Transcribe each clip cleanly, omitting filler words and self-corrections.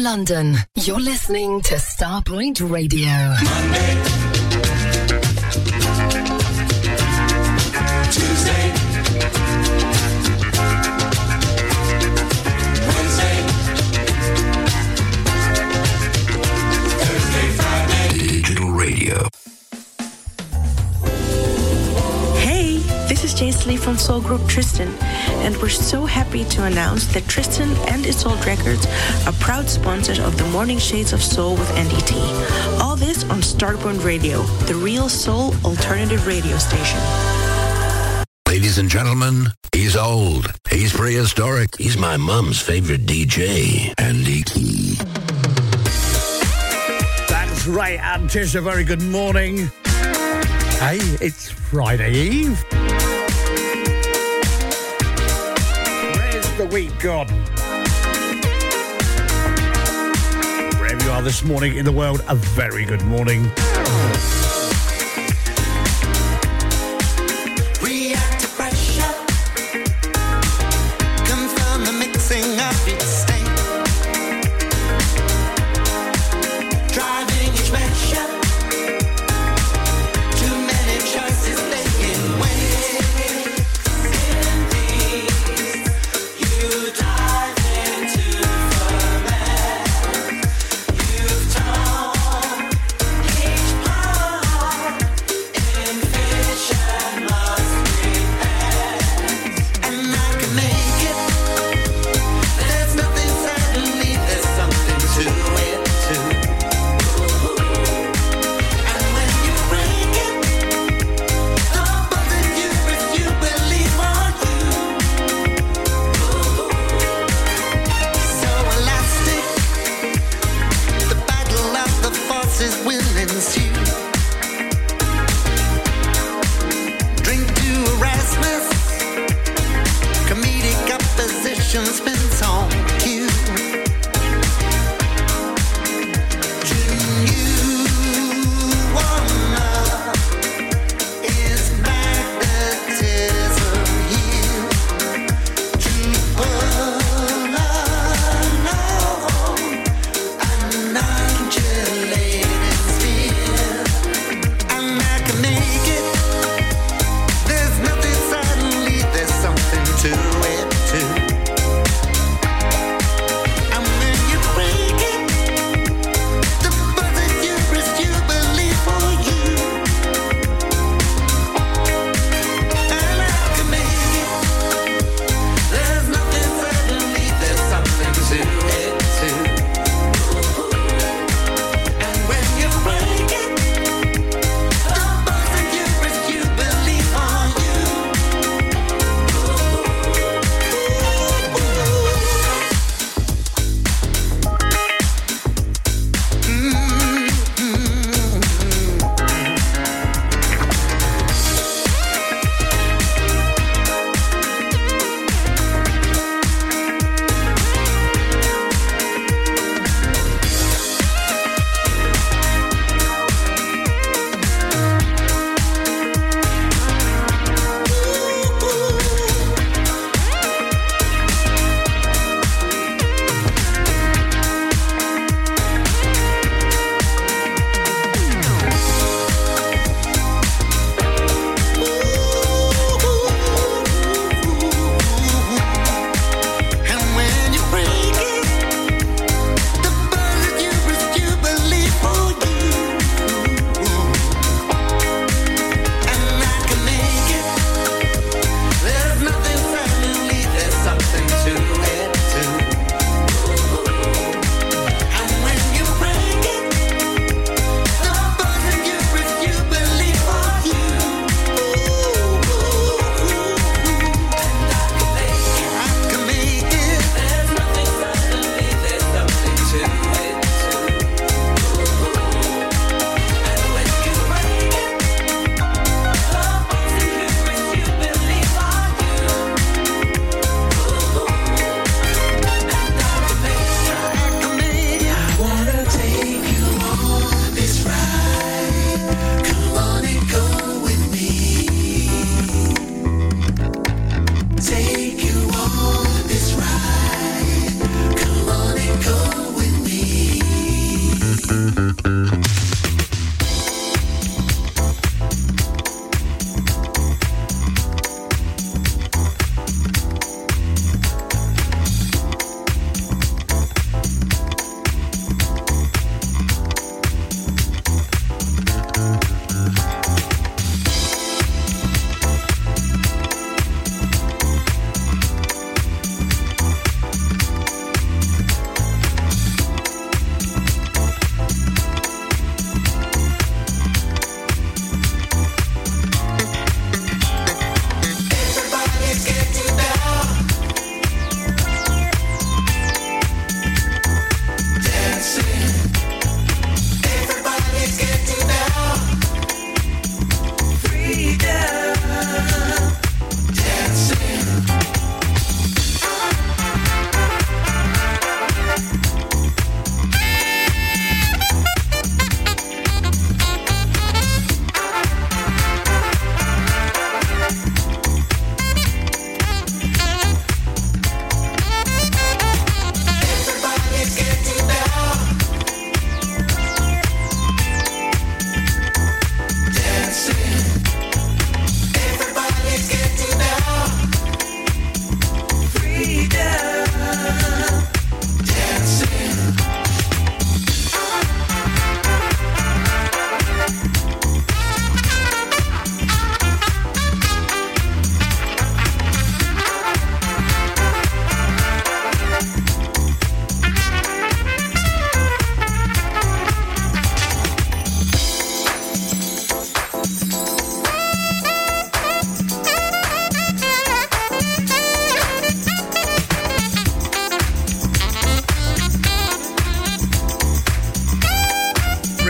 from London, you're listening to Starpoint Radio. Monday, Tuesday. Hey, this is Jace Lee from soul group Tristan, and we're so happy to announce that Tristan and its old records are proud sponsors of the Morning Shades of Soul with Andy T. All this on Starborn Radio, the real soul alternative radio station. Ladies and gentlemen, he's old, he's prehistoric, he's my mom's favorite DJ, Andy T. That's right, Antisha, very good morning. Hey, it's Friday Eve. Where's the week gone? Wherever you are this morning in the world, a very good morning. React to pressure. Confirm the mixing of each state. Driving each measure.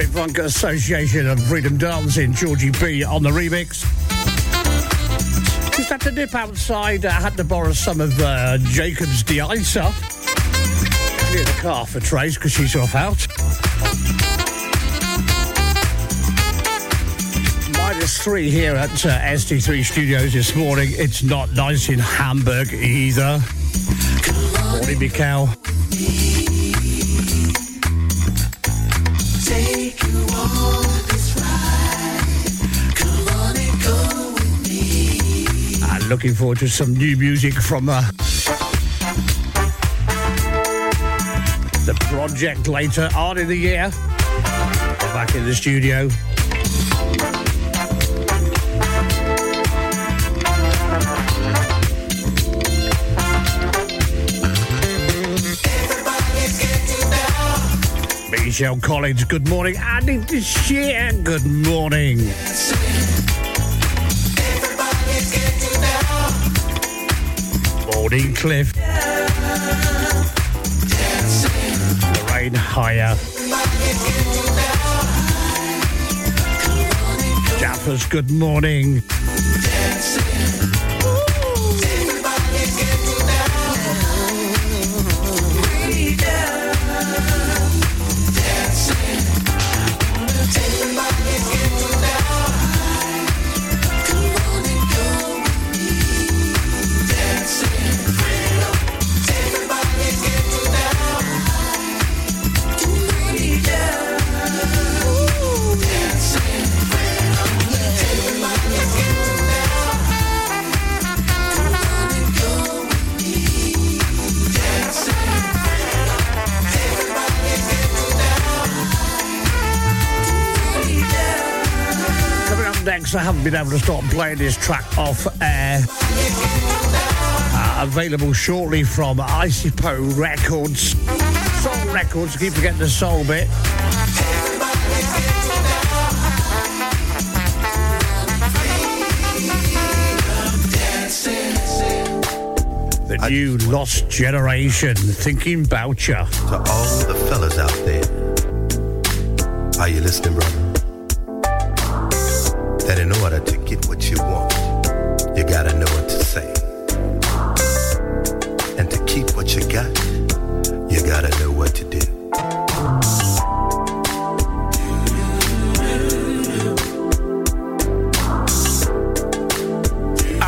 Brit Funk Association of Freedom Dance in Georgie B on the remix. Just had to nip outside. I had to borrow some of Jacob's de-icer. Near the car for Trace because she's off out. -3 here at SD3 Studios this morning. It's not nice in Hamburg either. Morning, Mikael. I'm looking forward to some new music from the project later on in the year. Back in the studio. Michelle Collins, good morning. Andy T, good morning. Morning, Cliff. Lorraine Higher. Jaffers, good morning. I haven't been able to stop playing this track off air. Available shortly from ICPo Records. Soul Records, keep forgetting the soul bit. The new Lost Generation, Thinking About Ya. To all the fellas out there, are you listening, brother? That in order to get what you want, you gotta know what to say. And to keep what you got, you gotta know what to do.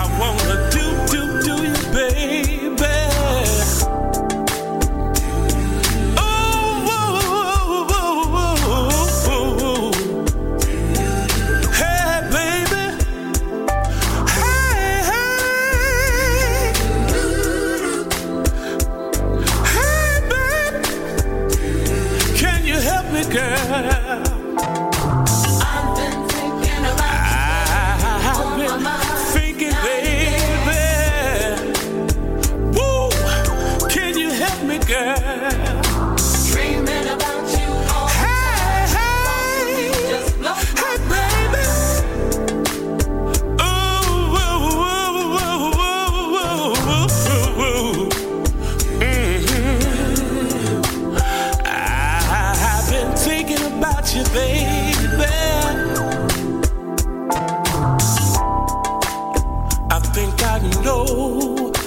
I wanna do you, baby. Oh, oh, oh, oh, oh, oh.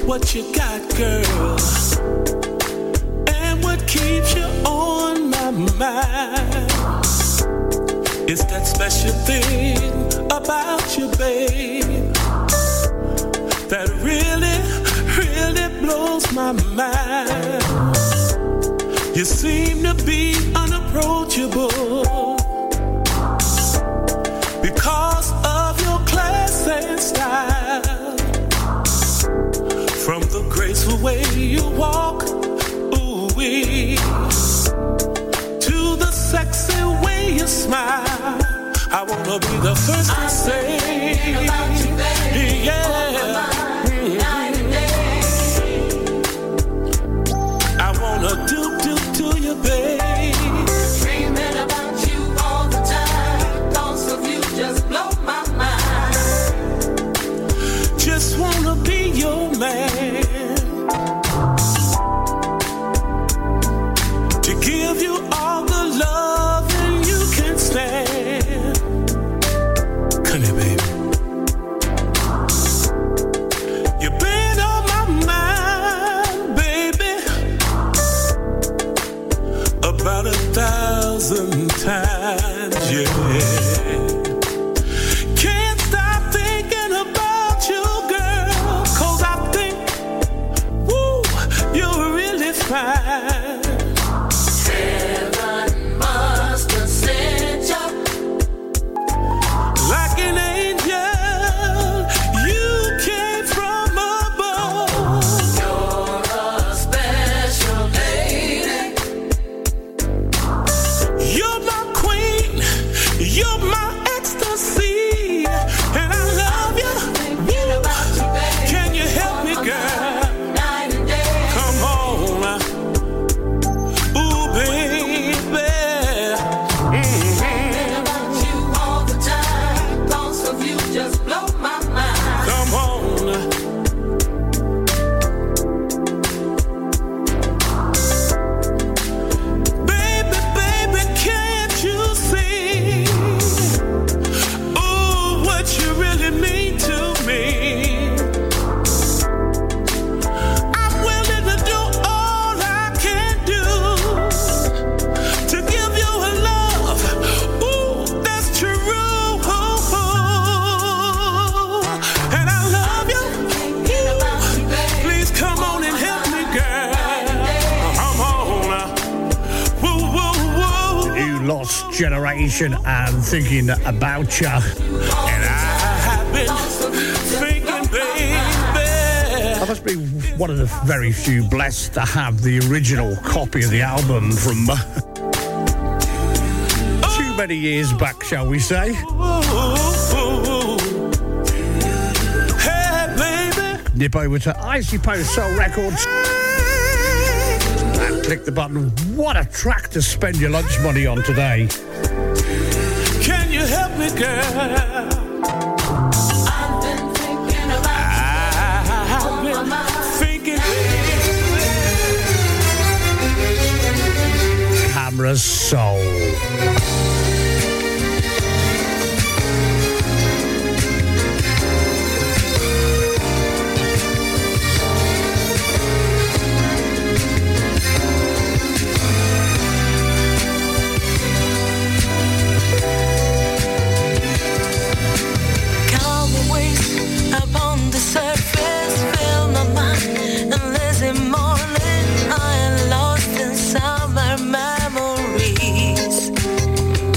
What you got, girl, and what keeps you on my mind is that special thing about you, babe, that really blows my mind. You seem to be unapproachable because of your class and style. From the graceful way you walk, ooh-wee, to the sexy way you smile, I wanna be the first to say, about you, baby. Yeah, I wanna do you, baby. Dreaming about you all the time, thoughts of you just blow my mind. Just wanna be your man. Generation and thinking about ya. And I've been thinking, baby. I must be one of the very few blessed to have the original copy of the album from too many years back, shall we say? Hey, baby. Nip over to Icy Post Soul Records. Click the button. What a track to spend your lunch money on today. Can you help me, girl? I've been thinking about you. Camera Soul. Morning, I am lost in summer memories.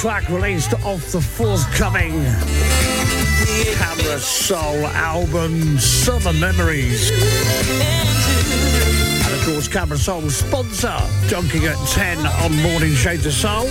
Track released off the forthcoming Camera Soul album Summer Memories, and of course Camera Soul sponsor Junkie at 10 on Morning Shades of Soul.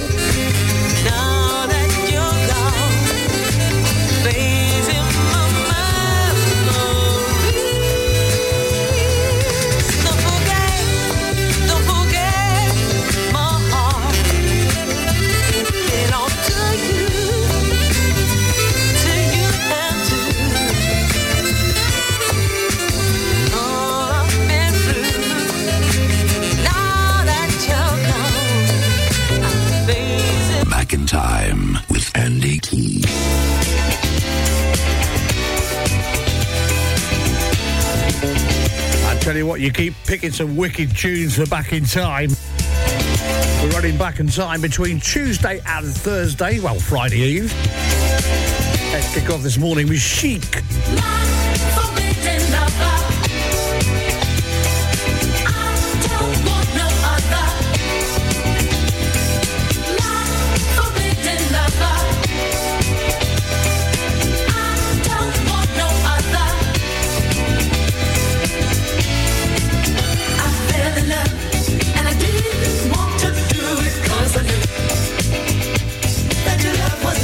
Time with Andy T. I tell you what, you keep picking some wicked tunes for Back in Time. We're running Back in Time between Tuesday and Thursday, well, Friday Eve. Let's kick off this morning with Chic.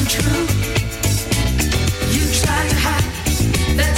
True. You tried to hide that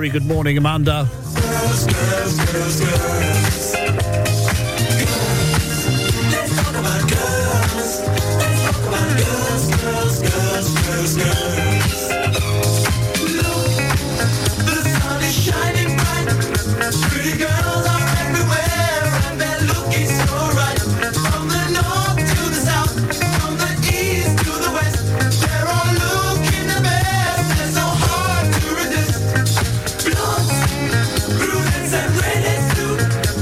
Very good morning, Amanda. Girls, girls, girls, girls. Let's talk about girls. Let's talk about girls, girls, girls, girls, girls. Look, the sun is shining bright. Pretty girls are everywhere, and they're looking so right. From the north to the south, from the east to the west, they're all looking the best. They're so hard to resist. Blondes, brunettes, and redheads too.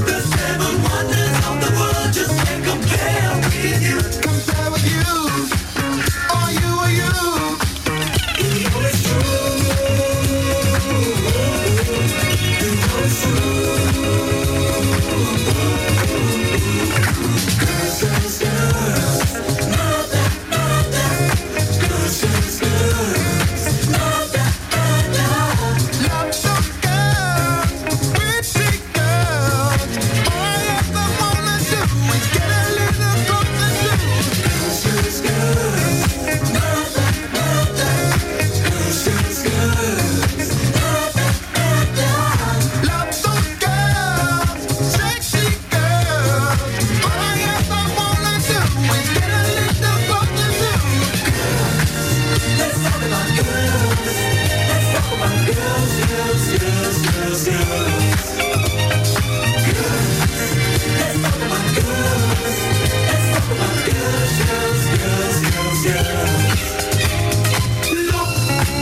The seven wonders of the world just can't compare with you. Compare with you, or you or you. You know it's true. You know it's true. Girls, girls, girls. Mother, mother. Girls, girls, girls. Mother, mother. Love some girls, pretty girls. All of them wanna do is get a little something to do. Girls, girls, girls. Mother, mother. Girls, girls, girls. Mother, mother. Love some girls, sexy girls. All of them wanna do is get a little something to do. Let's talk about girls. Let's talk about girls, girls, girls, girls, girls. Girls. Let's talk about girls. Let's talk about girls, girls, girls, girls, girls. Look,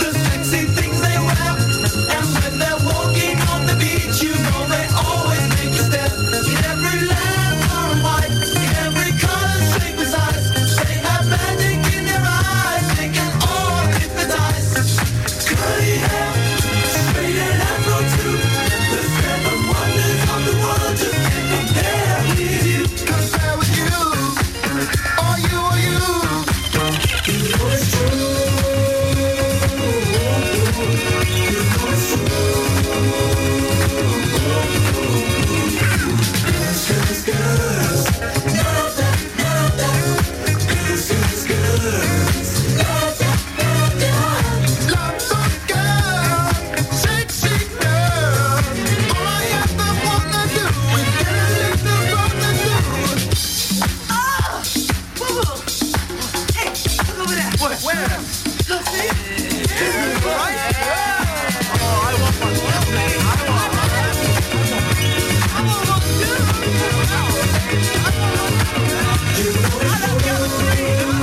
the sexy things they wear, and when they're walking on the beach, you know they always make a step. In every land, far and wide, in every color, shape, and size, they have magic in their eyes. They can all hypnotize. Curly hair, straight and afro too. The seven wonders of the world just can't compare with you. Compare with you, or you or you. You know it's true. You know it's true. Girls, girls, girls. Mother, mother. Girls, girls, girls. Mother, mother. Love some girls, sexy girls. All of them wanna do is get a little something to do. Ah! Woo! Hey, look over there. Where? Look, see? Right? Oh, I want one. I want one too. I don't get three. Love those girls, pretty girls.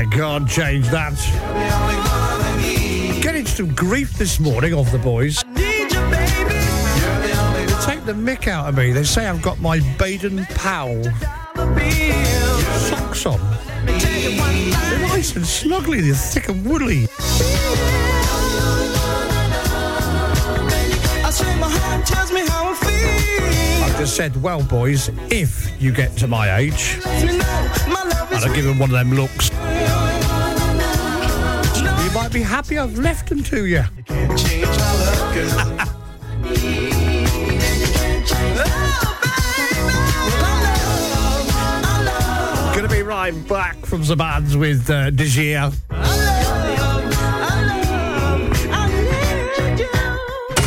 I can't change that. Getting some grief this morning off the boys. Take the mick out of me. They say I've got my Baden Powell socks on. They're nice and snuggly, they're thick and woolly. I've just said, well, boys, if you get to my age, and I've given one of them looks, you might be happy I've left them to you. Gonna be right back from the bands with De Gea.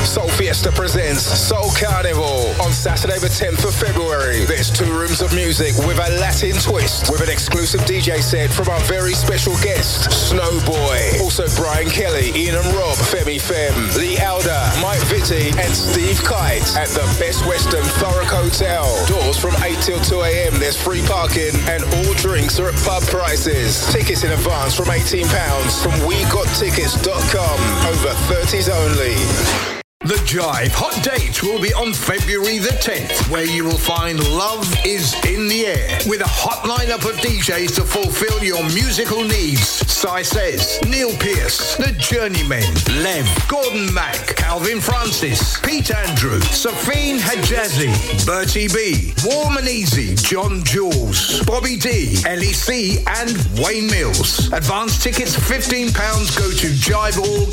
Soul Fiesta presents Soul Carnival on Saturday the 10th of February. There's 2 rooms of music with a Latin twist with an exclusive DJ set from our very special guest, Snowboy. Also Brian Kelly, Ian and Rob, Femi Femme, Lee Alder, Mike Vitti and Steve Kite at the Best Western Thurrock Hotel. Doors from 8 till 2 a.m. There's free parking and all drinks are at pub prices. Tickets in advance from £18 from wegottickets.com. Over 30s only. The Jive Hot Dates will be on February the 10th, where you will find Love is in the Air, with a hot lineup of DJs to fulfill your musical needs. Si Says, Neil Pearce, The Journeymen, Lev, Gordon Mack, Calvin Francis, Pete Andrew, Safine Hajazi, Bertie B, Warm and Easy, John Jules, Bobby D, Ellie C and Wayne Mills. Advance tickets £15, go to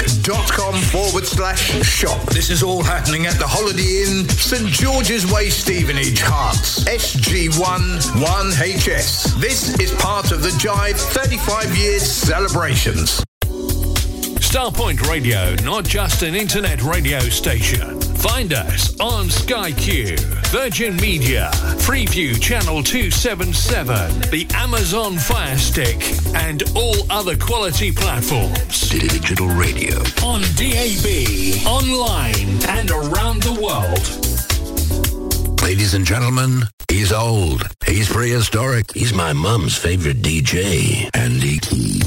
jiveorg.com/shop. This is all happening at the Holiday Inn, St George's Way, Stevenage, Hearts, SG1 1HS. This is part of the Jive 35 years celebrations. Starpoint Radio, not just an internet radio station. Find us on Sky Q, Virgin Media, Freeview Channel 277, the Amazon Fire Stick, and all other quality platforms. Digital radio. On DAB, online, and around the world. Ladies and gentlemen, he's old, he's prehistoric, he's my mum's favourite DJ, Andy T.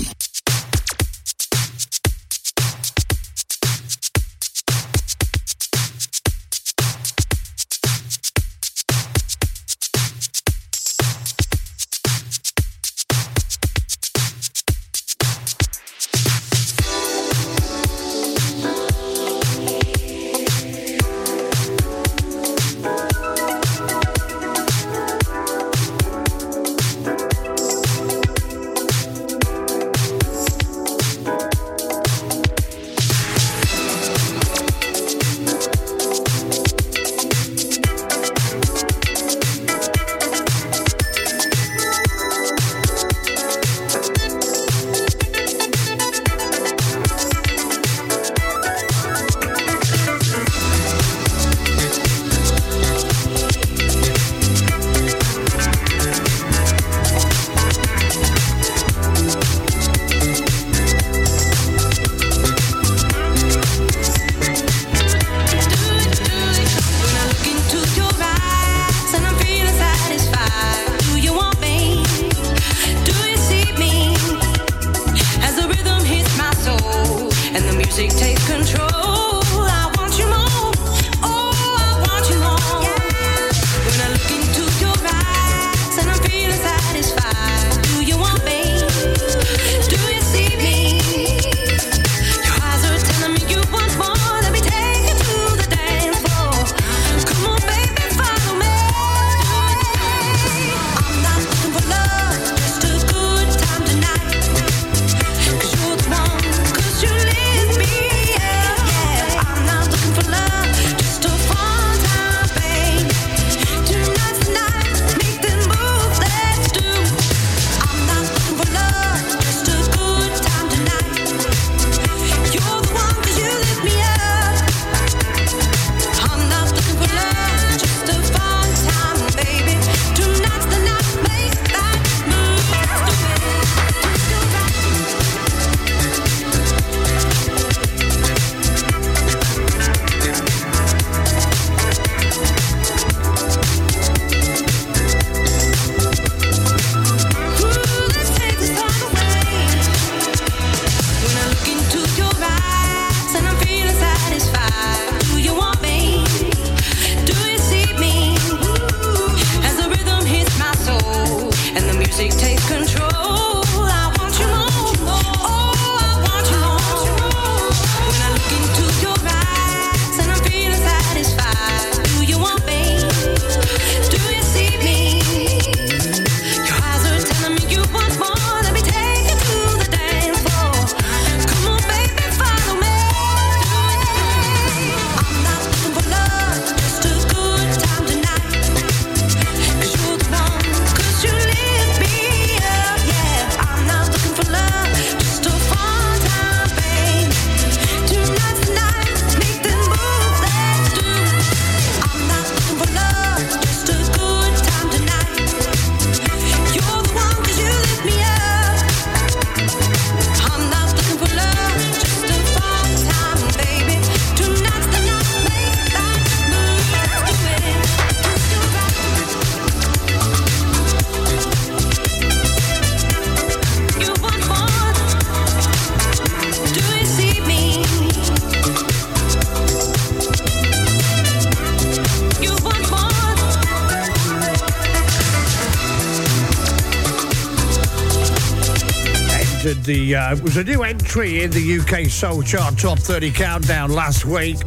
the it was a new entry in the UK Soul Chart Top 30 Countdown last week.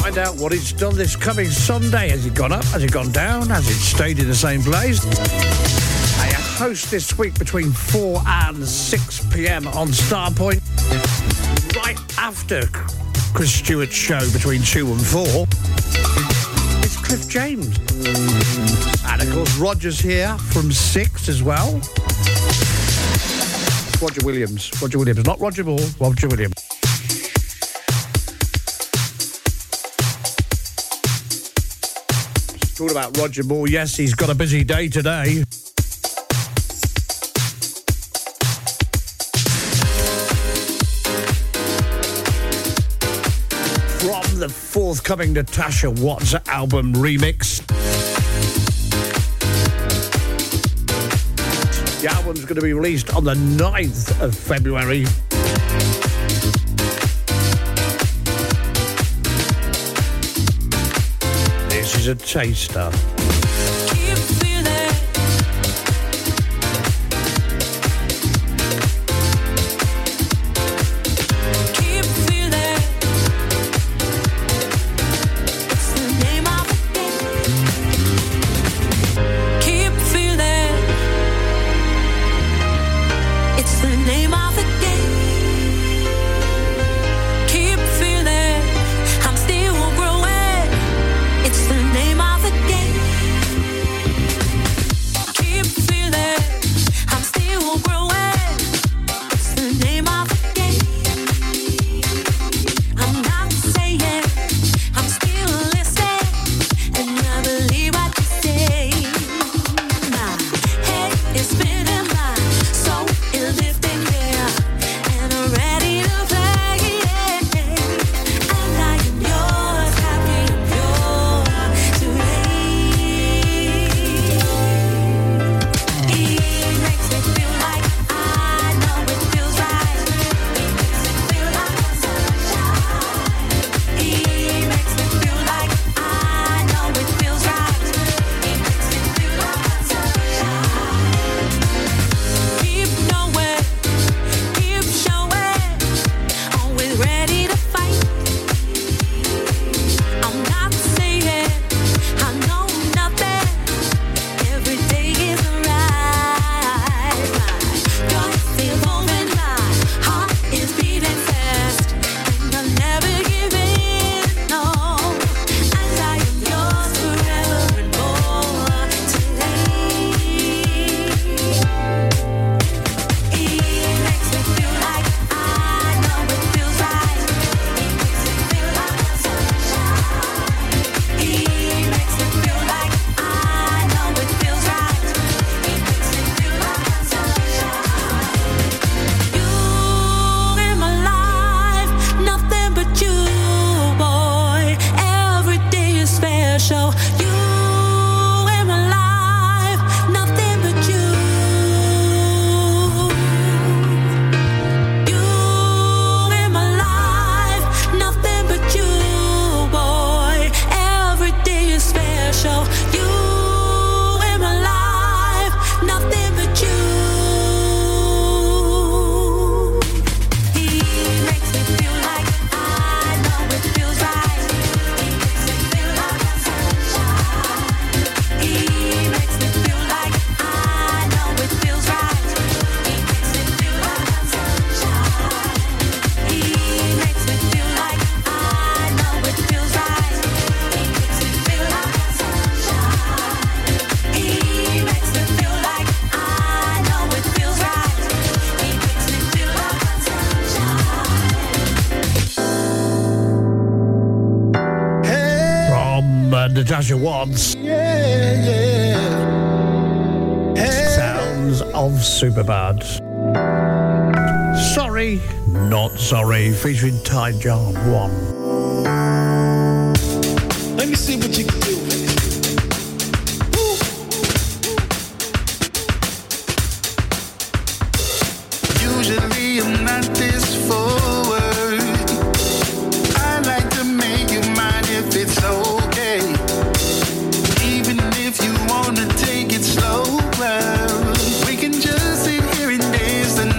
Find out what it's done this coming Sunday. Has it gone up? Has it gone down? Has it stayed in the same place? I host this week between 4 and 6 p.m. on Starpoint. Right after Chris Stewart's show between 2 and 4, it's Cliff James. And of course, Roger's here from 6 as well. Roger Williams, not Roger Moore, Roger Williams. Talking about Roger Moore, yes, he's got a busy day today. From the forthcoming Natasha Watts album remix. The album's going to be released on the 9th of February. This is a taster. Natasha Watts. Sounds of Superbad. Sorry, Not Sorry, featuring Ty John One. Let me see what you can do. Usually I'm not this forward. I like to make you mine if it's over. We can just sit here and dance the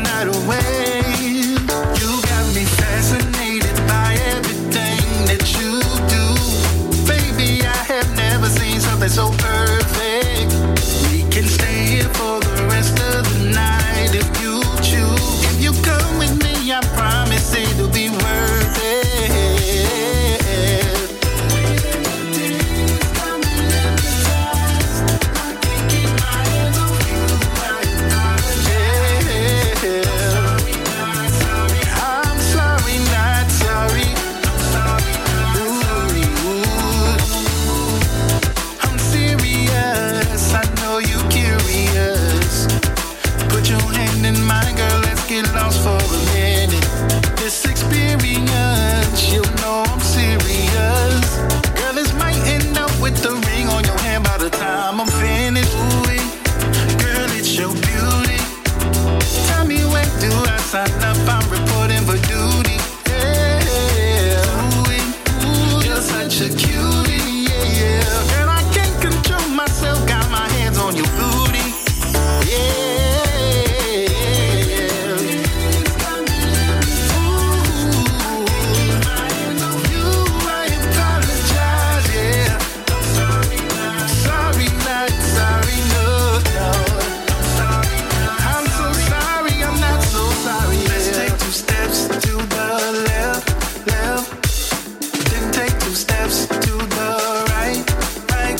steps to the right, right,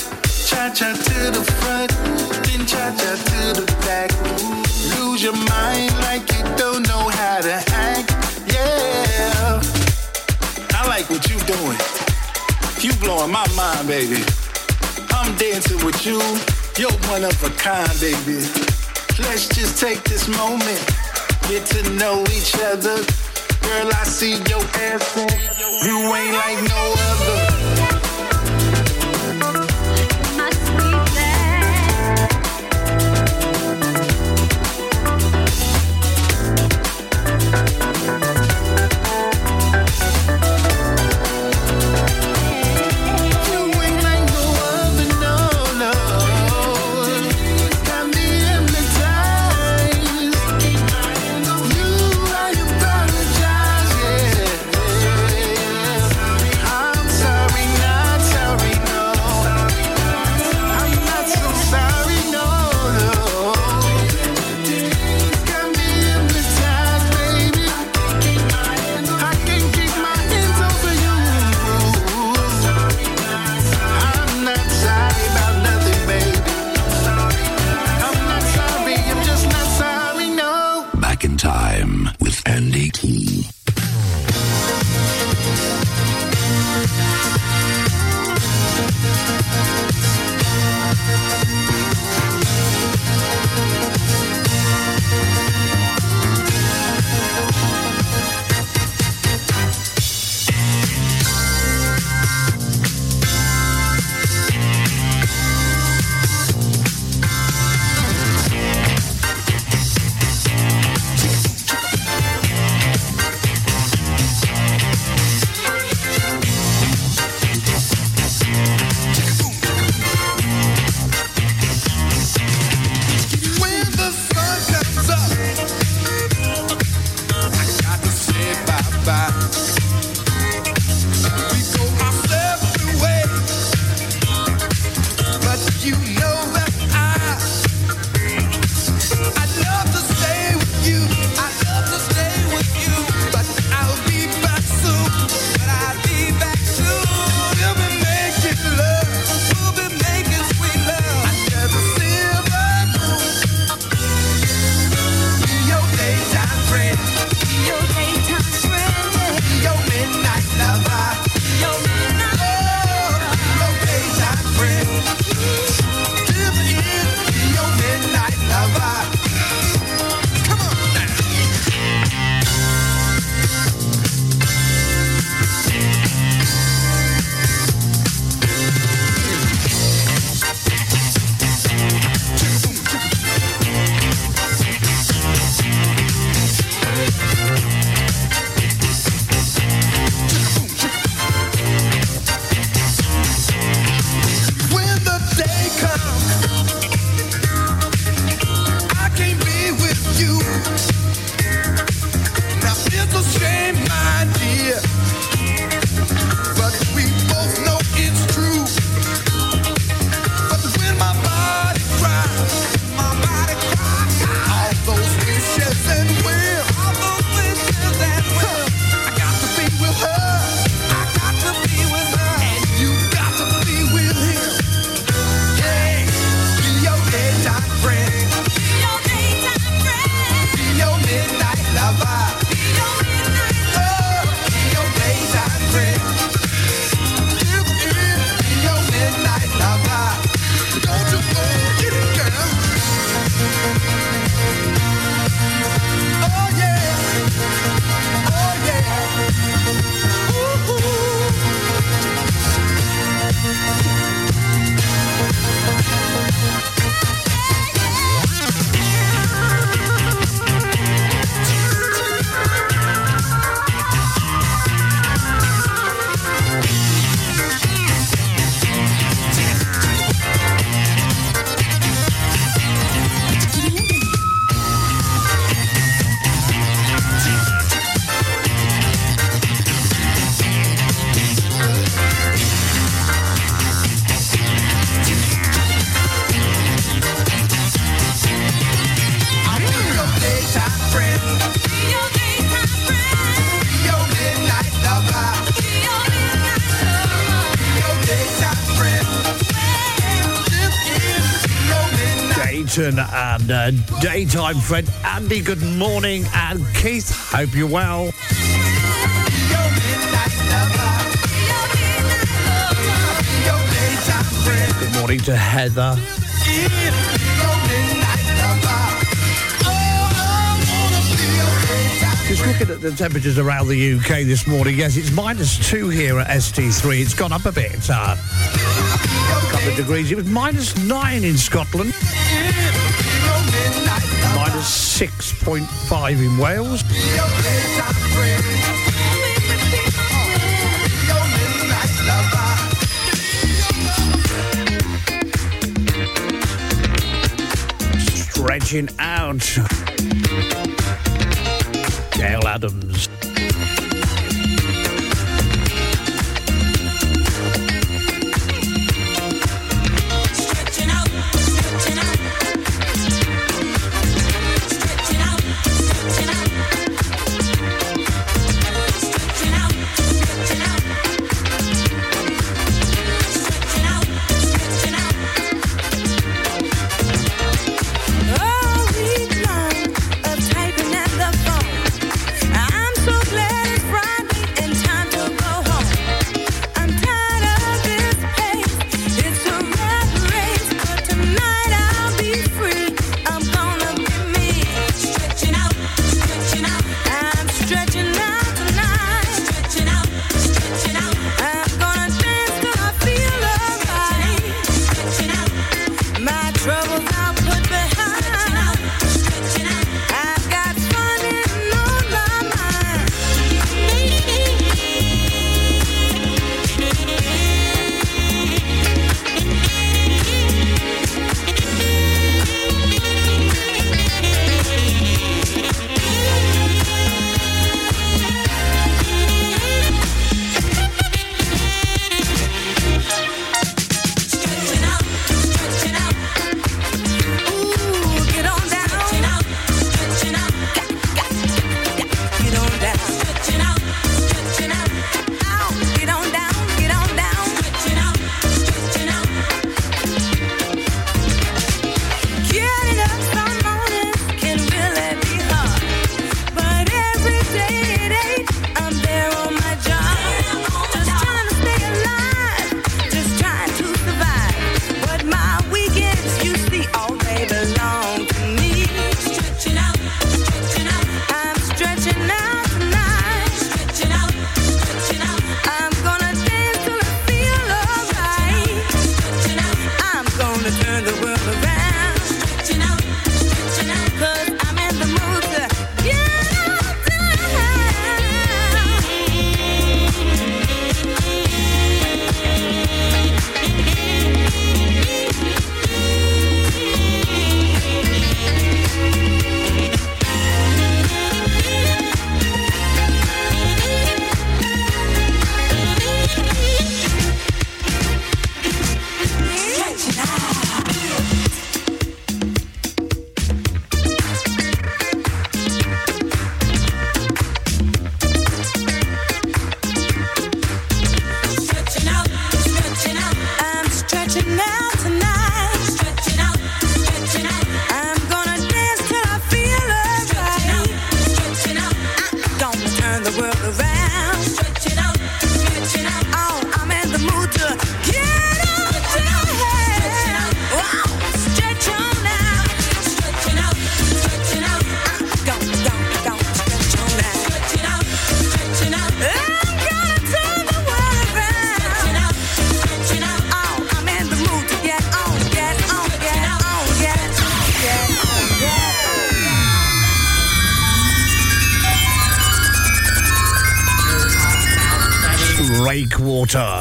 cha-cha to the front, then cha-cha to the back, lose your mind like you don't know how to act, yeah, I like what you doing, you blowing my mind, baby, I'm dancing with you, you're one of a kind, baby, let's just take this moment, get to know each other. Girl, I see your ass in. You ain't like no other. My sweet babe. You ain't like no other, no, no. Got me hypnotized. You are your Back in Time with Andy T. Morton and daytime friend Andy, good morning. And Keith, hope you're well. Good morning to Heather. Just looking at the temperatures around the UK this morning, yes, it's -2 here at SD3. It's gone up a bit, a couple of degrees. It was -9 in Scotland, -6.5 in Wales. Stretching out. Gail Adams.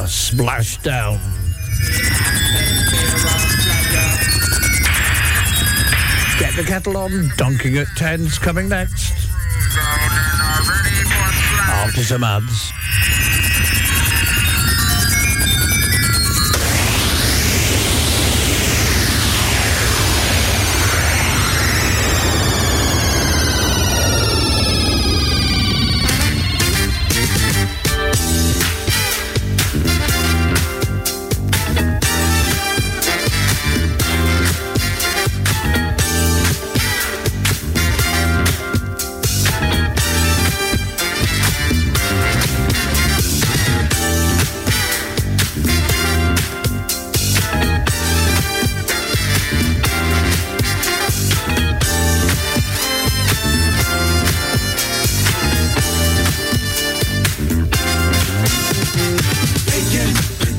Splashdown. Get the kettle on. Dunking at 10's coming next. After some ads.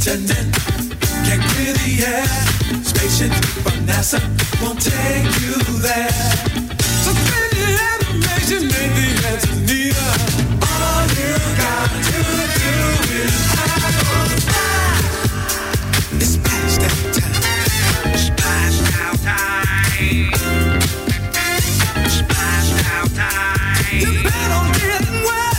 continent. Can't clear the air. Spaceships from NASA won't take you there. So spend your animation, make the answers nearer. All you got to do is hide on the fly. It's past that time. It's past our time. It's past our time. The battle didn't win.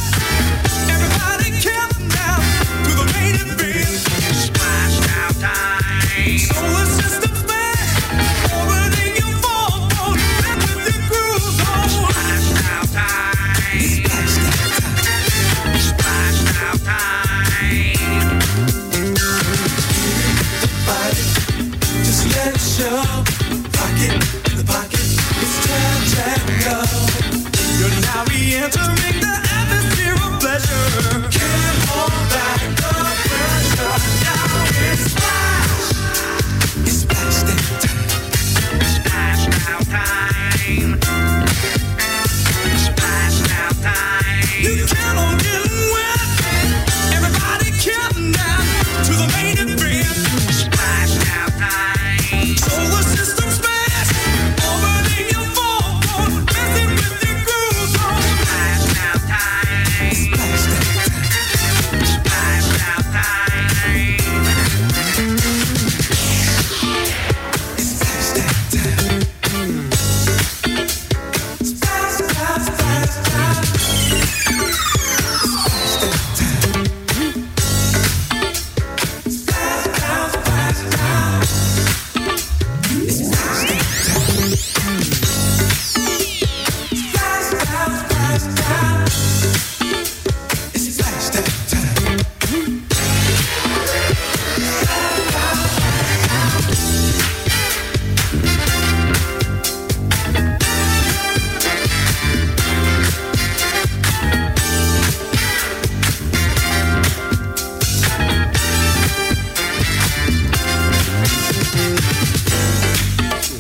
Everybody killing now to the rain and rain. It's past our time. So it's just a fact. Forward in your phone, back with your groove on. It's past our time. It's past our time. It's past our time. The fight, just let it show. Pocket in the pocket, it's time to go. You're now re-entering the atmosphere of pleasure. Can't hold back the pressure. Now it's past. It's past that time. It's past our time. It's past our time. You count on getting wet. Everybody counting down to the main event. It's past our time. Solar system's fast. Over in your phone, dancing with your grooves on. It's past our time. It's past that time. It's past our time. It's past that time. It's past, past, past, past. It's past that time. It's past, past, past, past. It's past that time. It's past, past,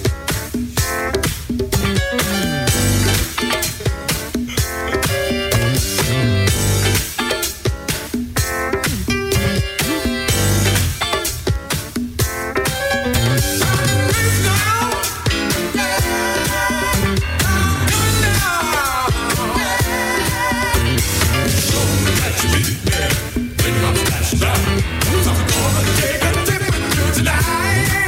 past, past. It's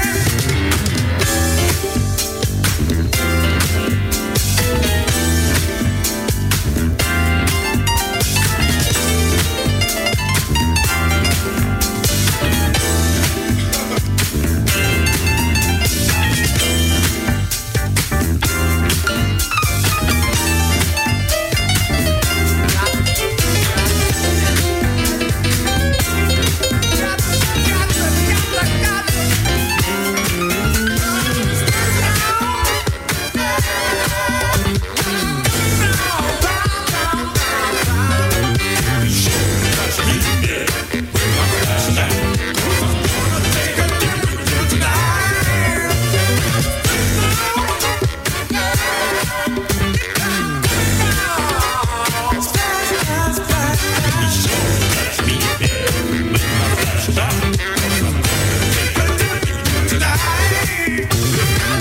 past that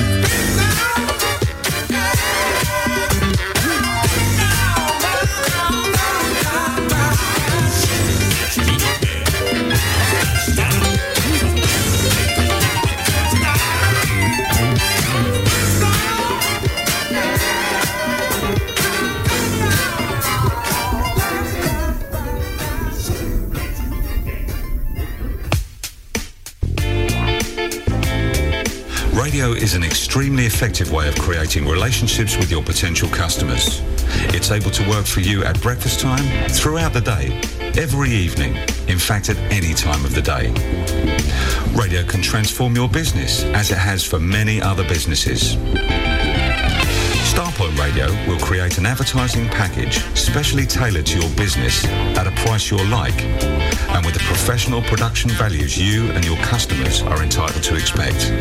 time. Radio is an extremely effective way of creating relationships with your potential customers. It's able to work for you at breakfast time, throughout the day, every evening, in fact at any time of the day. Radio can transform your business as it has for many other businesses. Starpoint Radio will create an advertising package specially tailored to your business at a price you'll like and with the professional production values you and your customers are entitled to expect.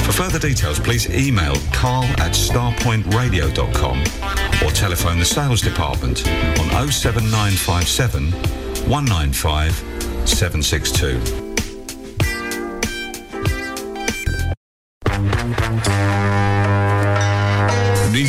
For further details, please email carl@starpointradio.com or telephone the sales department on 07957 195 762. Need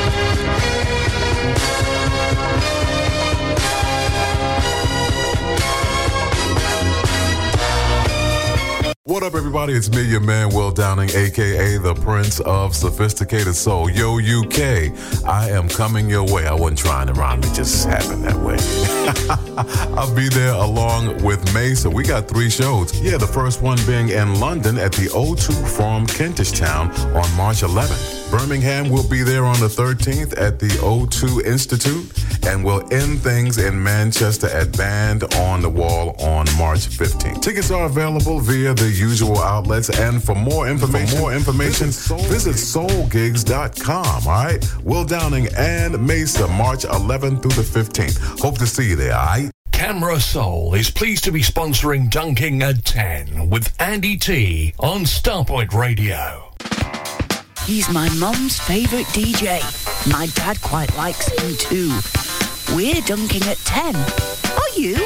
What up, everybody? It's me, your man, Will Downing, a.k.a. the Prince of Sophisticated Soul. Yo, UK, I am coming your way. I wasn't trying to rhyme. It just happened that way. I'll be there along with May, so we got three shows. Yeah, the first one being in London at the O2 Forum, Kentish Town on March 11th. Birmingham will be there on the 13th at the O2 Institute, and we'll end things in Manchester at Band on the Wall on March 15th. Tickets are available via the usual outlets, and for more information visit soulgigs.com. All right, Will Downing and Mesa, March 11th through the 15th. Hope to see you there. All right. Camera Soul is pleased to be sponsoring Dunking at 10 with Andy T on Starpoint Radio. He's my mum's favorite DJ. My dad quite likes him too. We're dunking at 10. Are you?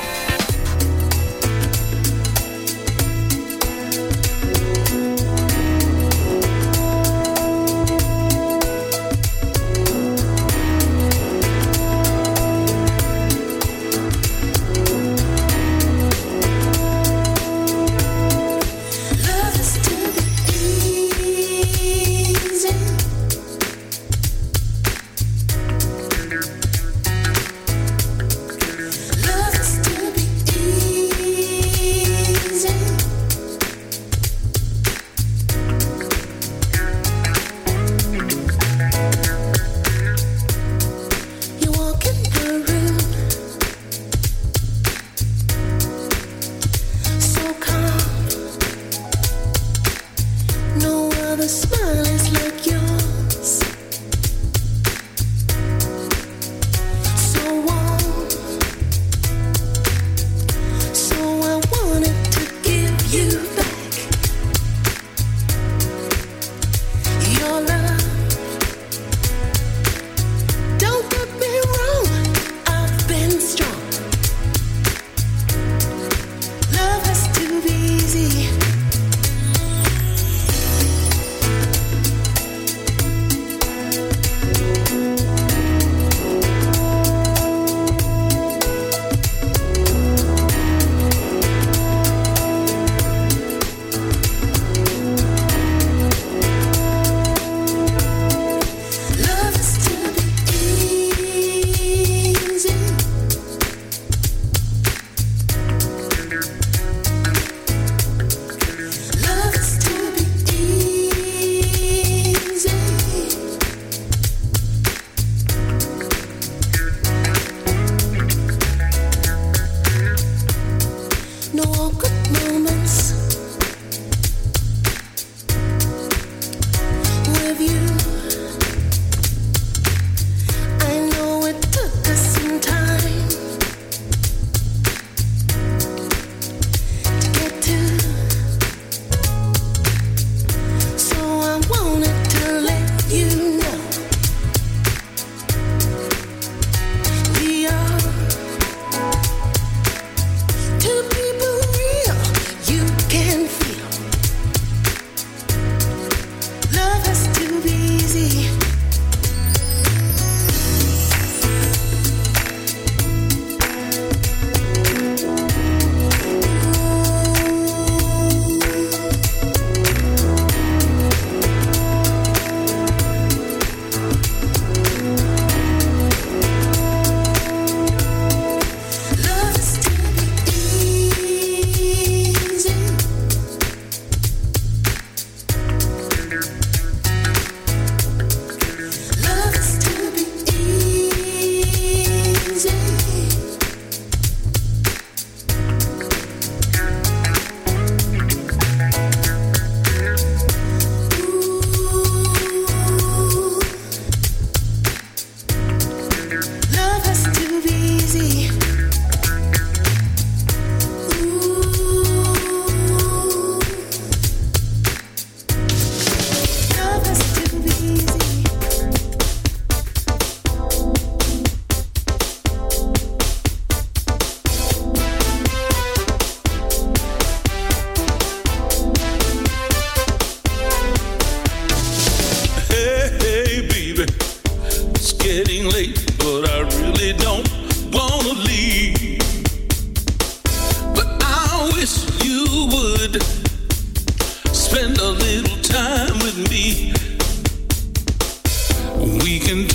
To be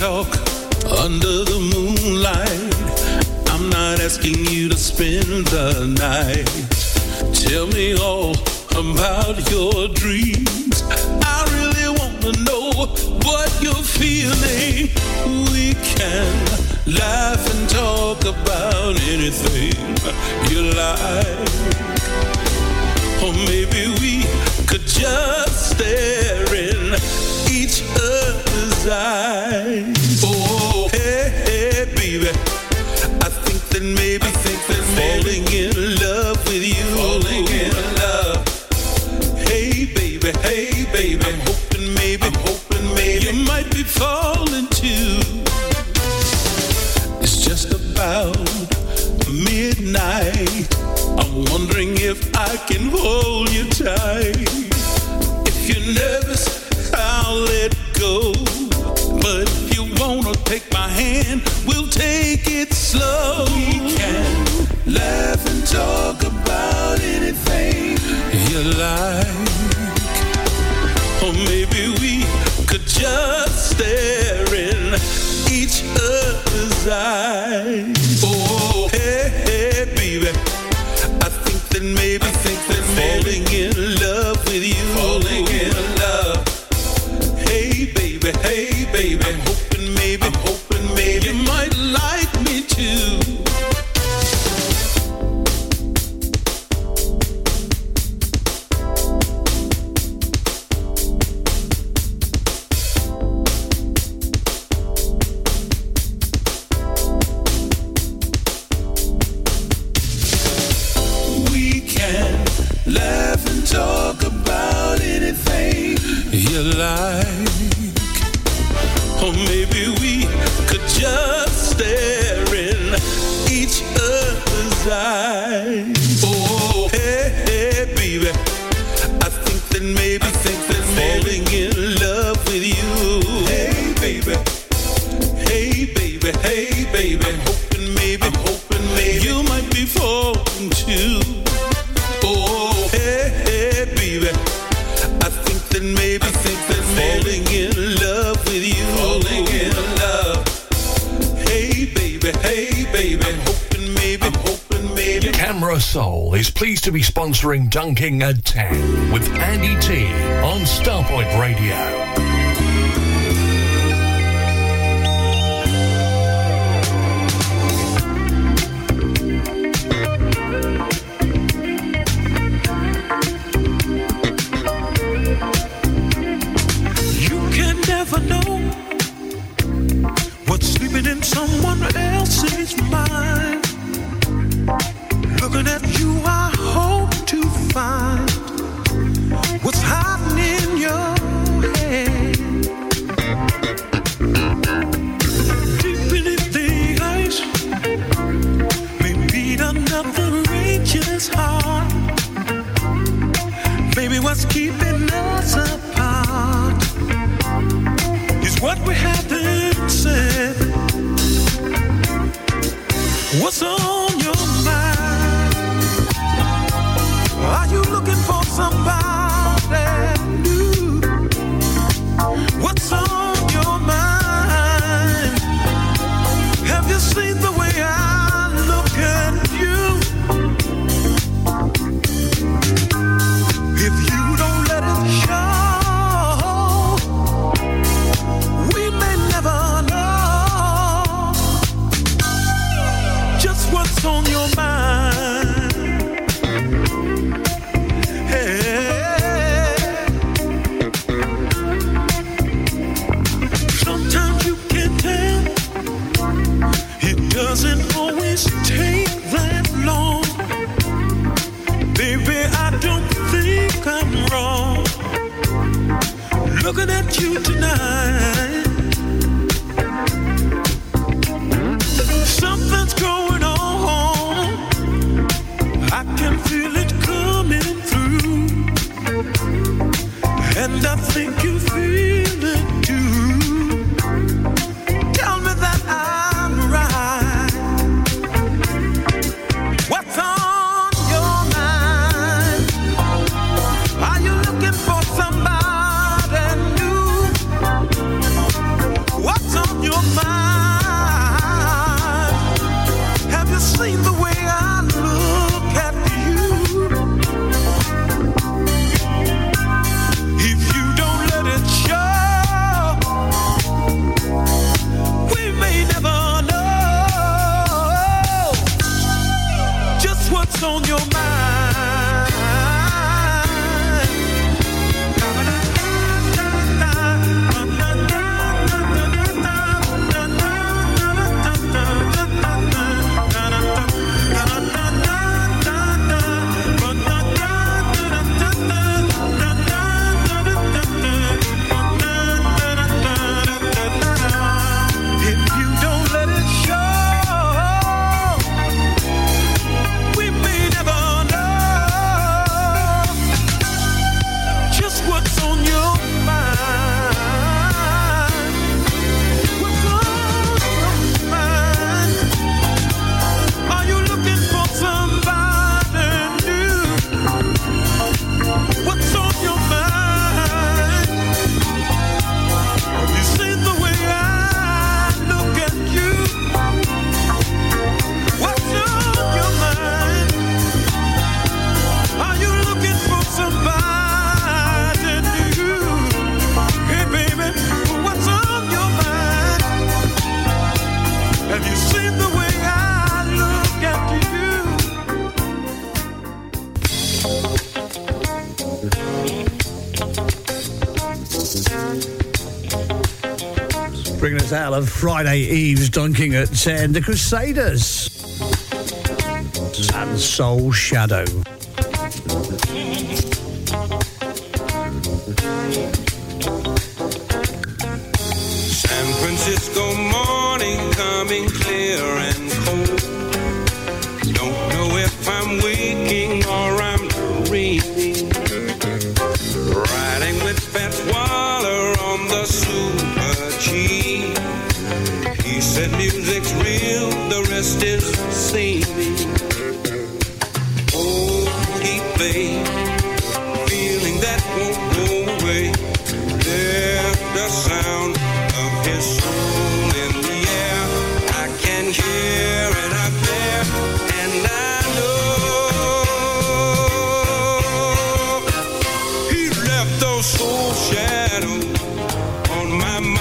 talk under the moonlight. I'm not asking you to spend the night. Tell me all about your dreams. I really want to know what you're feeling. We can laugh and talk about anything you like. Or maybe we could just stare in each other's eyes. Oh, hey, hey, baby, I think that maybe falling in love with you. Falling in love. Hey, baby, I'm hoping maybe you might be falling too. Midnight, I'm wondering if I can hold you tight. If you're nervous, I'll let go. But if you wanna take my hand, we'll take it slow. We can laugh and talk about anything you like. Or maybe we could just stare in each other's eyes. Oh, hey, hey, baby, I think that maybe falling in love with you. Falling in love. Hey, baby, I'm hoping maybe you might like me too. To be sponsoring Dunking at 10 with Andy T on Starpoint Radio. Alex Al of Friday Eve's Dunking at 10, The Crusaders and Soul Shadow. San Francisco morning coming clear and cold. Don't know if I'm waking or I'm dreaming. Riding with Fats Waller on the Super G. He said music's real, the rest is seeming. Oh, deep babe, feeling that won't go away. Left the sound of his soul in the air. I can hear it out there, and I know he left those soul shadows on my mind.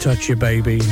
Touch your baby.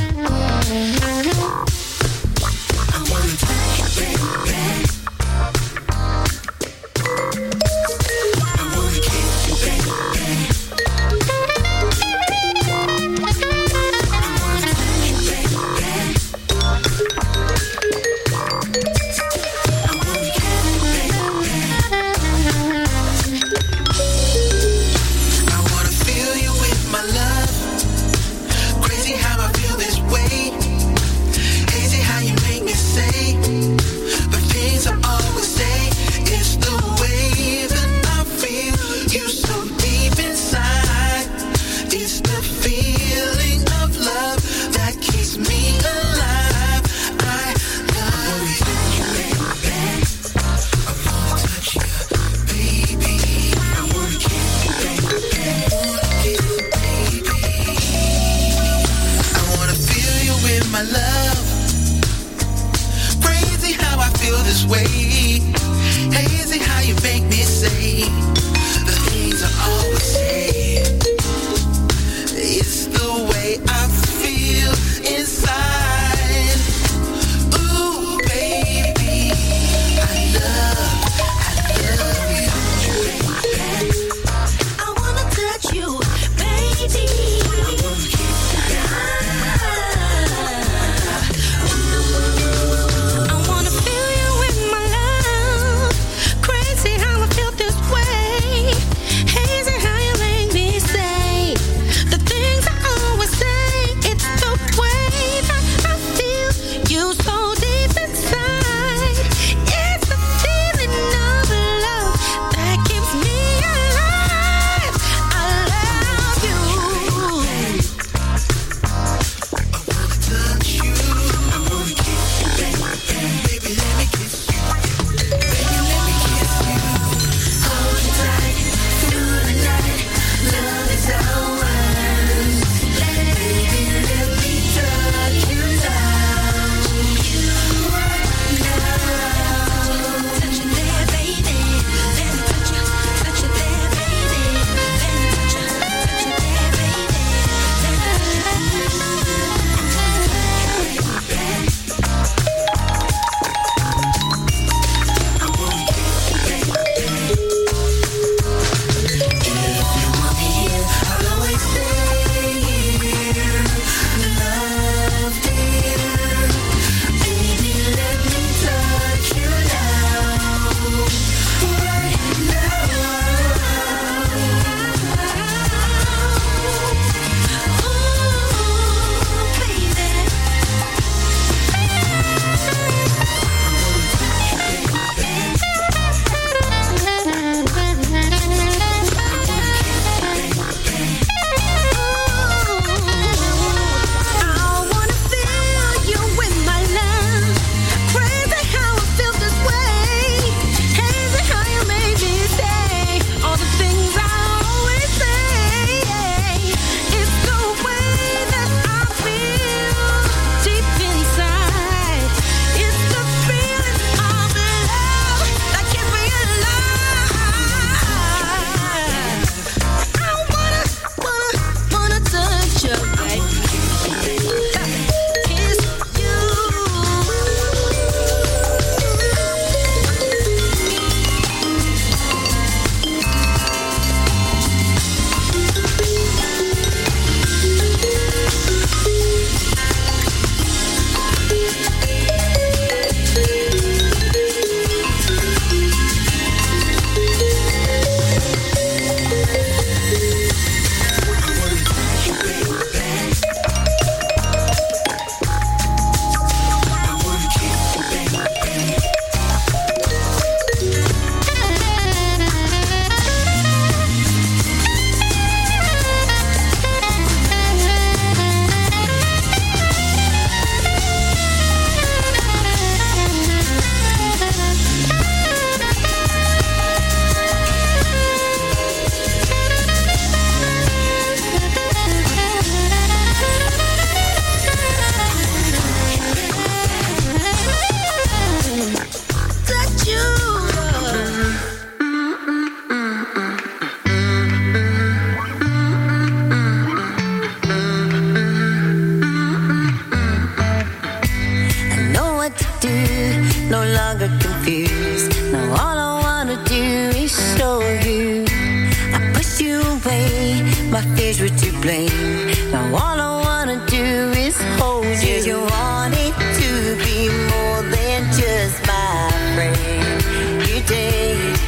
my fears were to blame. Now all I wanna do is hold you. Did you want it to be more than just my friend? You did.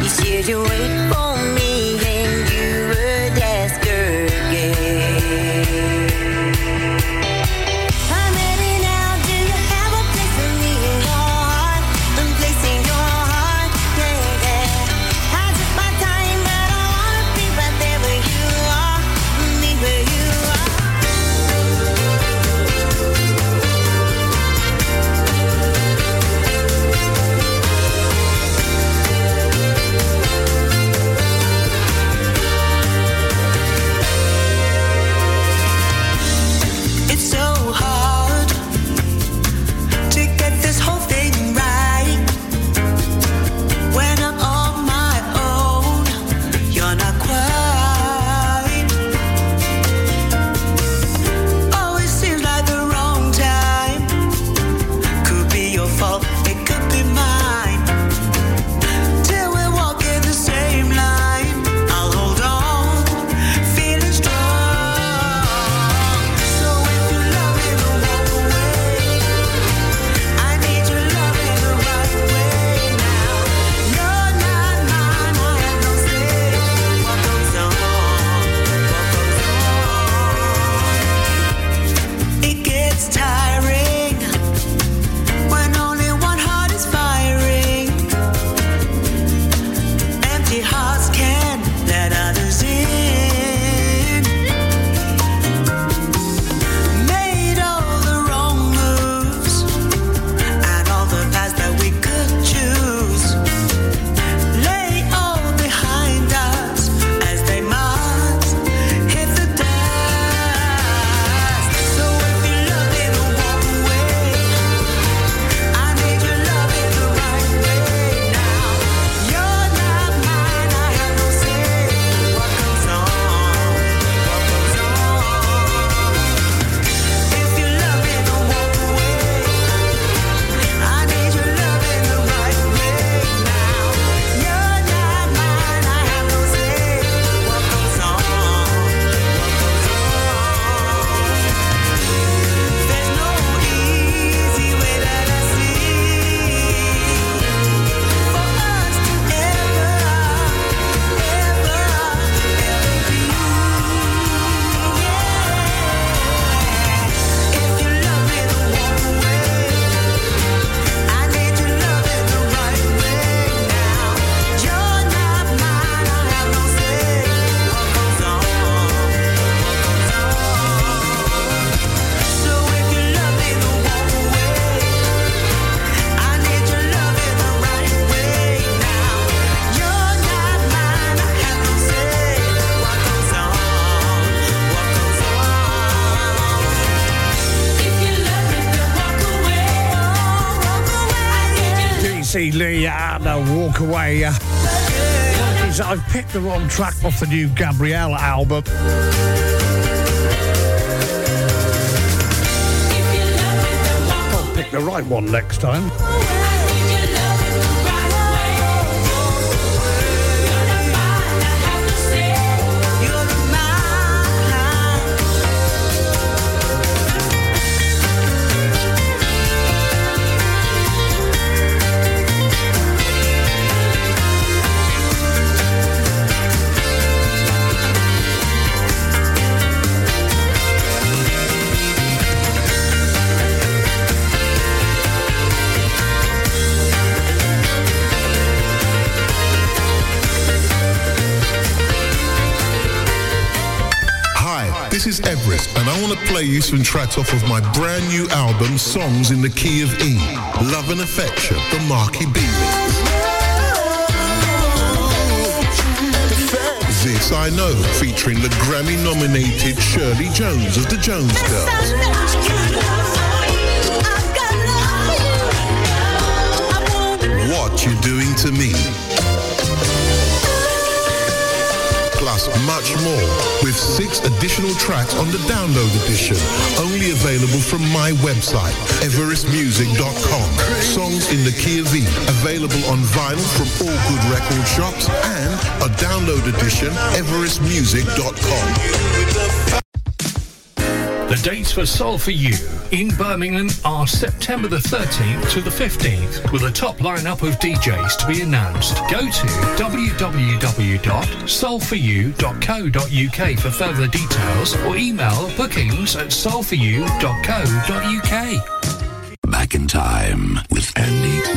You said you wait for me and you would ask her again. Lee Alder, Walk Away. I've picked the wrong track off the new Gabrielle album. I'll pick the right one next time. This is Everest, and I want to play you some tracks off of my brand new album, Songs in the Key of E, Love and Affection, the Marky B. This I Know, featuring the Grammy-nominated Shirley Jones of the Jones Girls. What You Doing to Me. plus much more, with 6 additional tracks on the download edition, only available from my website, everestmusic.com. Songs in the key of E, available on vinyl from all good record shops, and a download edition, everestmusic.com. The dates for Soul For You in Birmingham are September the 13th to the 15th, with a top lineup of DJs to be announced. Go to www.soulforyou.co.uk for further details, or email bookings@soulforyou.co.uk. Back in Time with Andy T.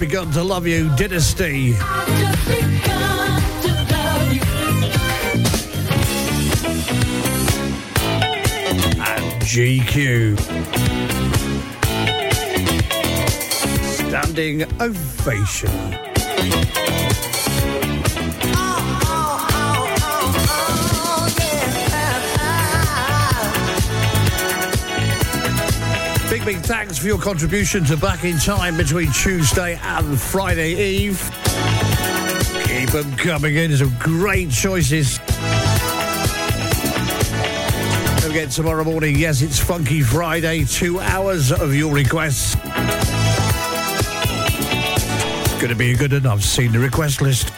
Begun to Love You, Dynasty. And GQ. Standing Ovation. Big thanks for your contribution to Back in Time between Tuesday and Friday Eve. Keep them coming in. Some great choices. Don't forget tomorrow morning, yes, it's Funky Friday. 2 hours of your requests. It's going to be good enough. I've seen the request list.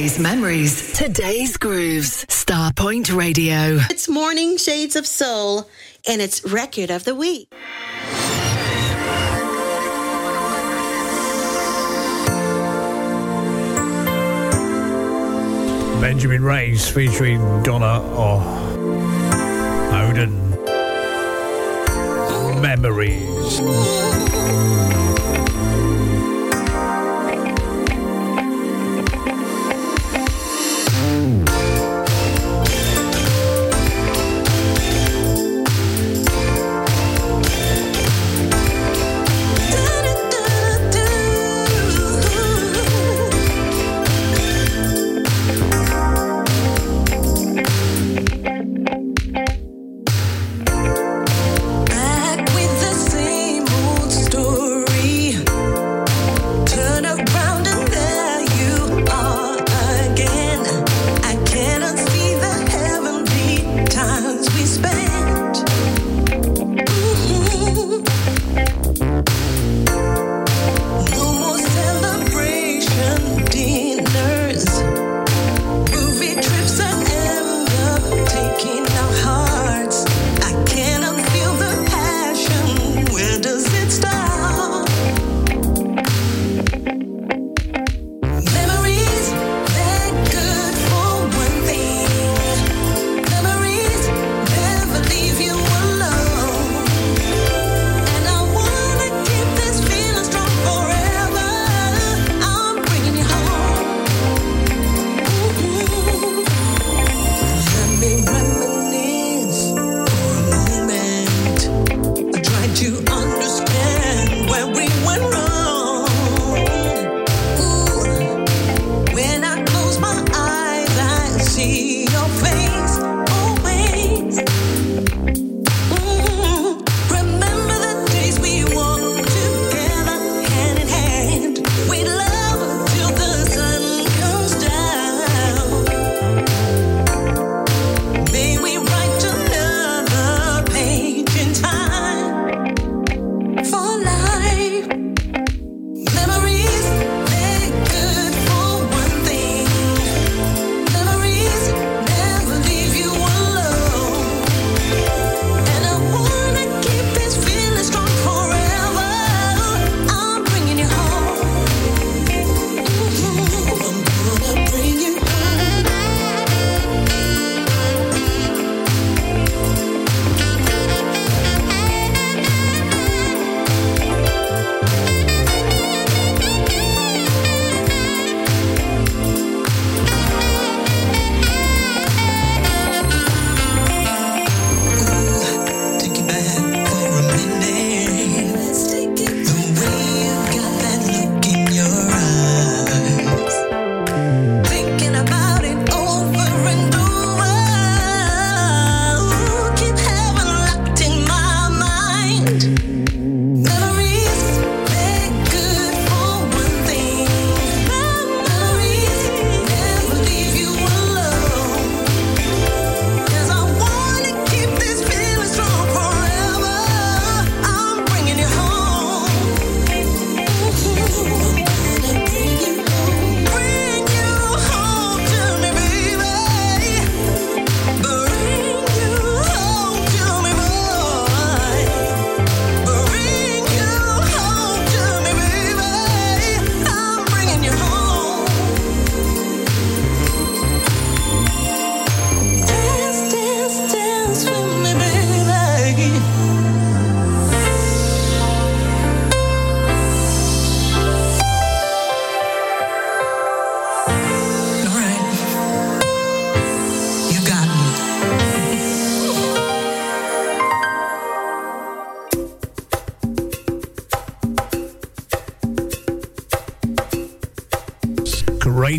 Today's memories, today's grooves. Starpoint Radio. It's Morning Shades of Soul, and it's Record of the Week. Benjamin Ray's featuring Donna Odin. Memories.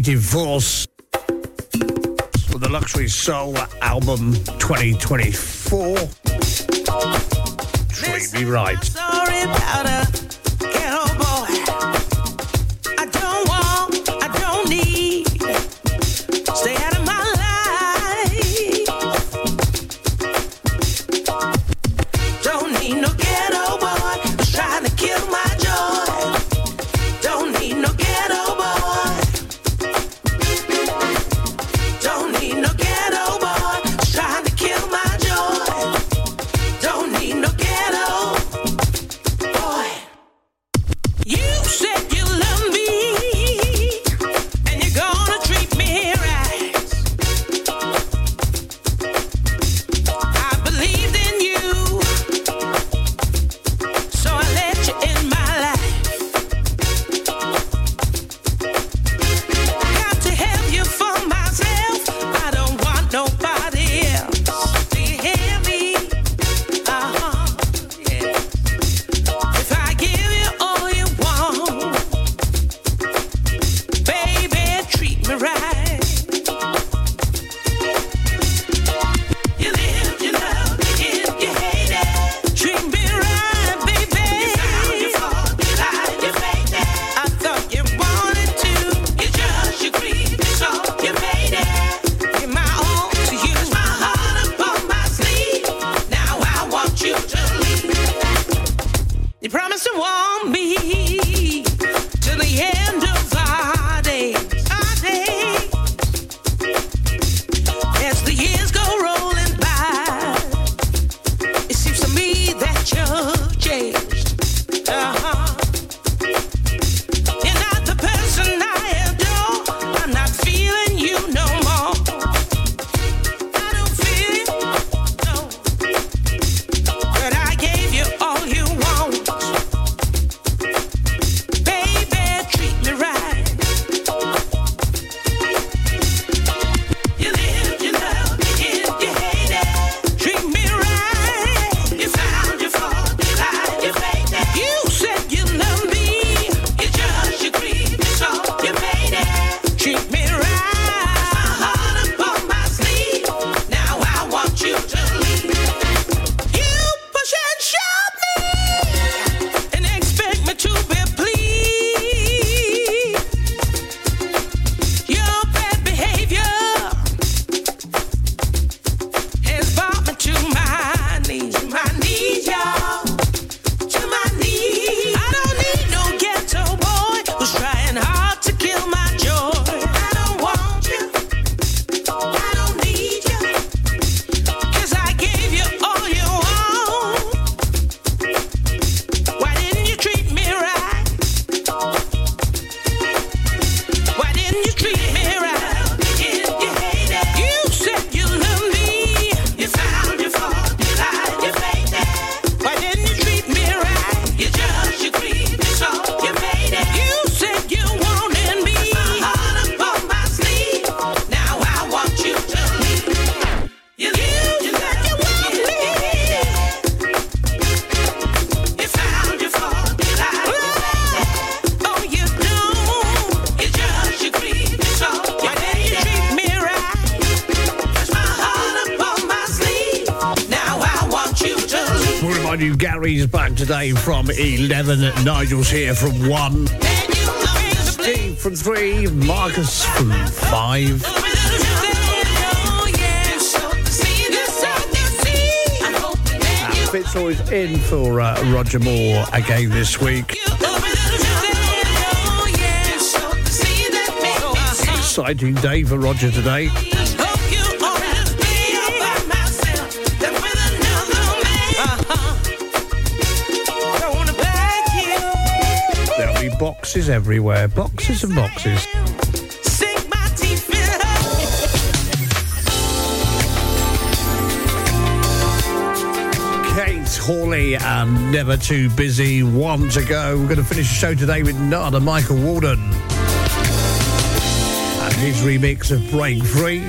Divorce with the Luxury Soul album 2024. Treat me right. Sorry about her. I knew Gary's back today from 11, Nigel's here from 1, Steve from 3, Marcus from 5. Fitzall is in for Roger Moore again this week. Exciting day for Roger today. There'll be boxes everywhere, boxes and boxes. Hawley and Never Too Busy. One to go. We're going to finish the show today with Nada Michael Walden and his remix of Break Free.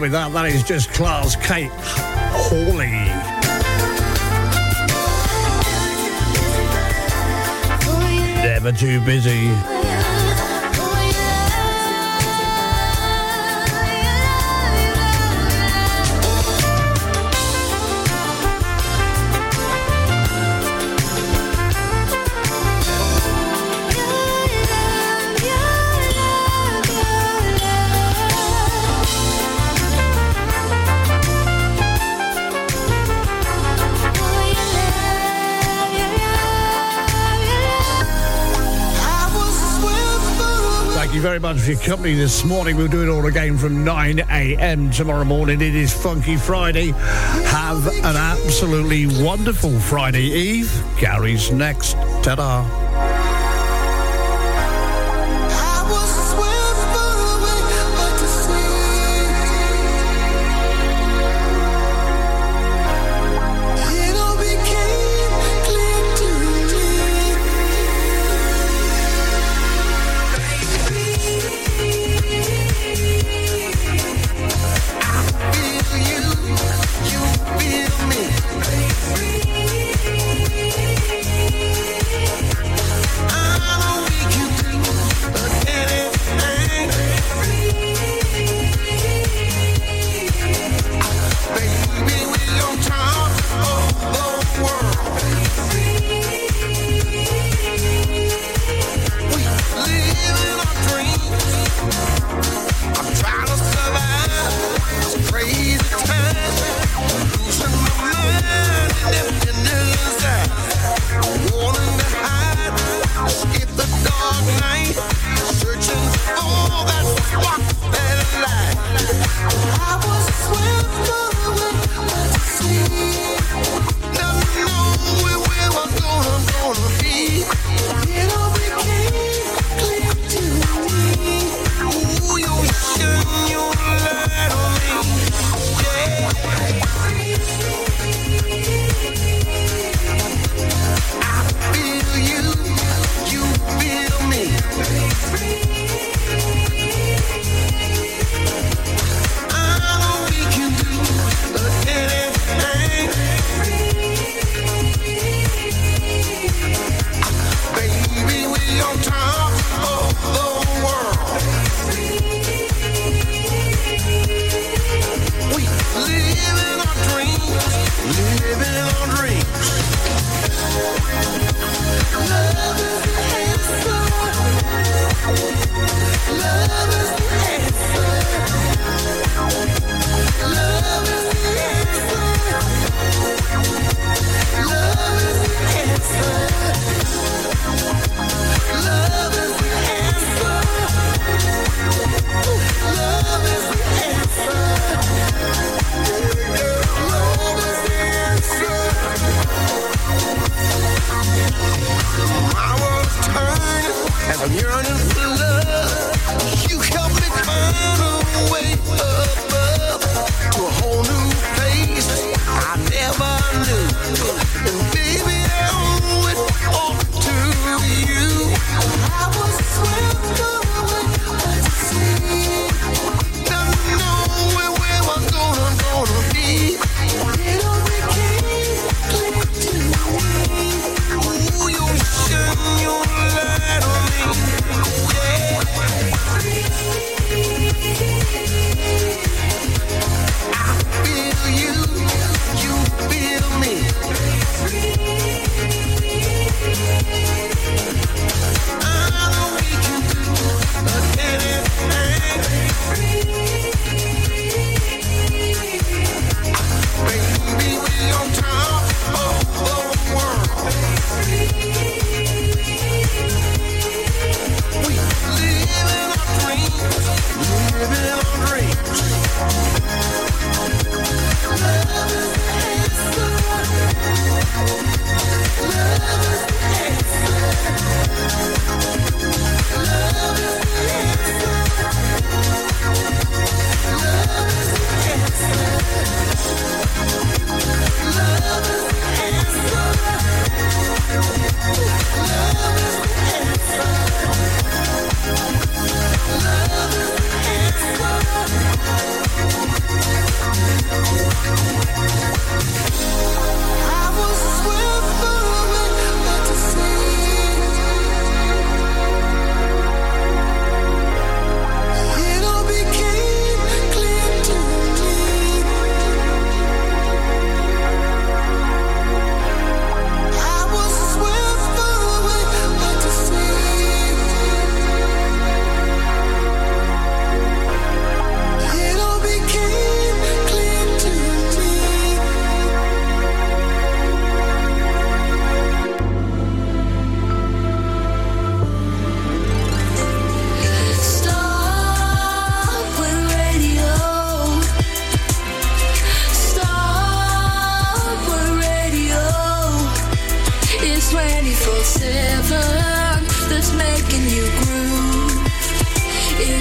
With that is just class. Kate Hawley. Never Too Busy. Very much for your company this morning. We'll do it all again from 9 a.m. tomorrow morning. It is Funky Friday. Have an absolutely wonderful Friday Eve. Gary's next. Ta-da.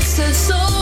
It's a soul.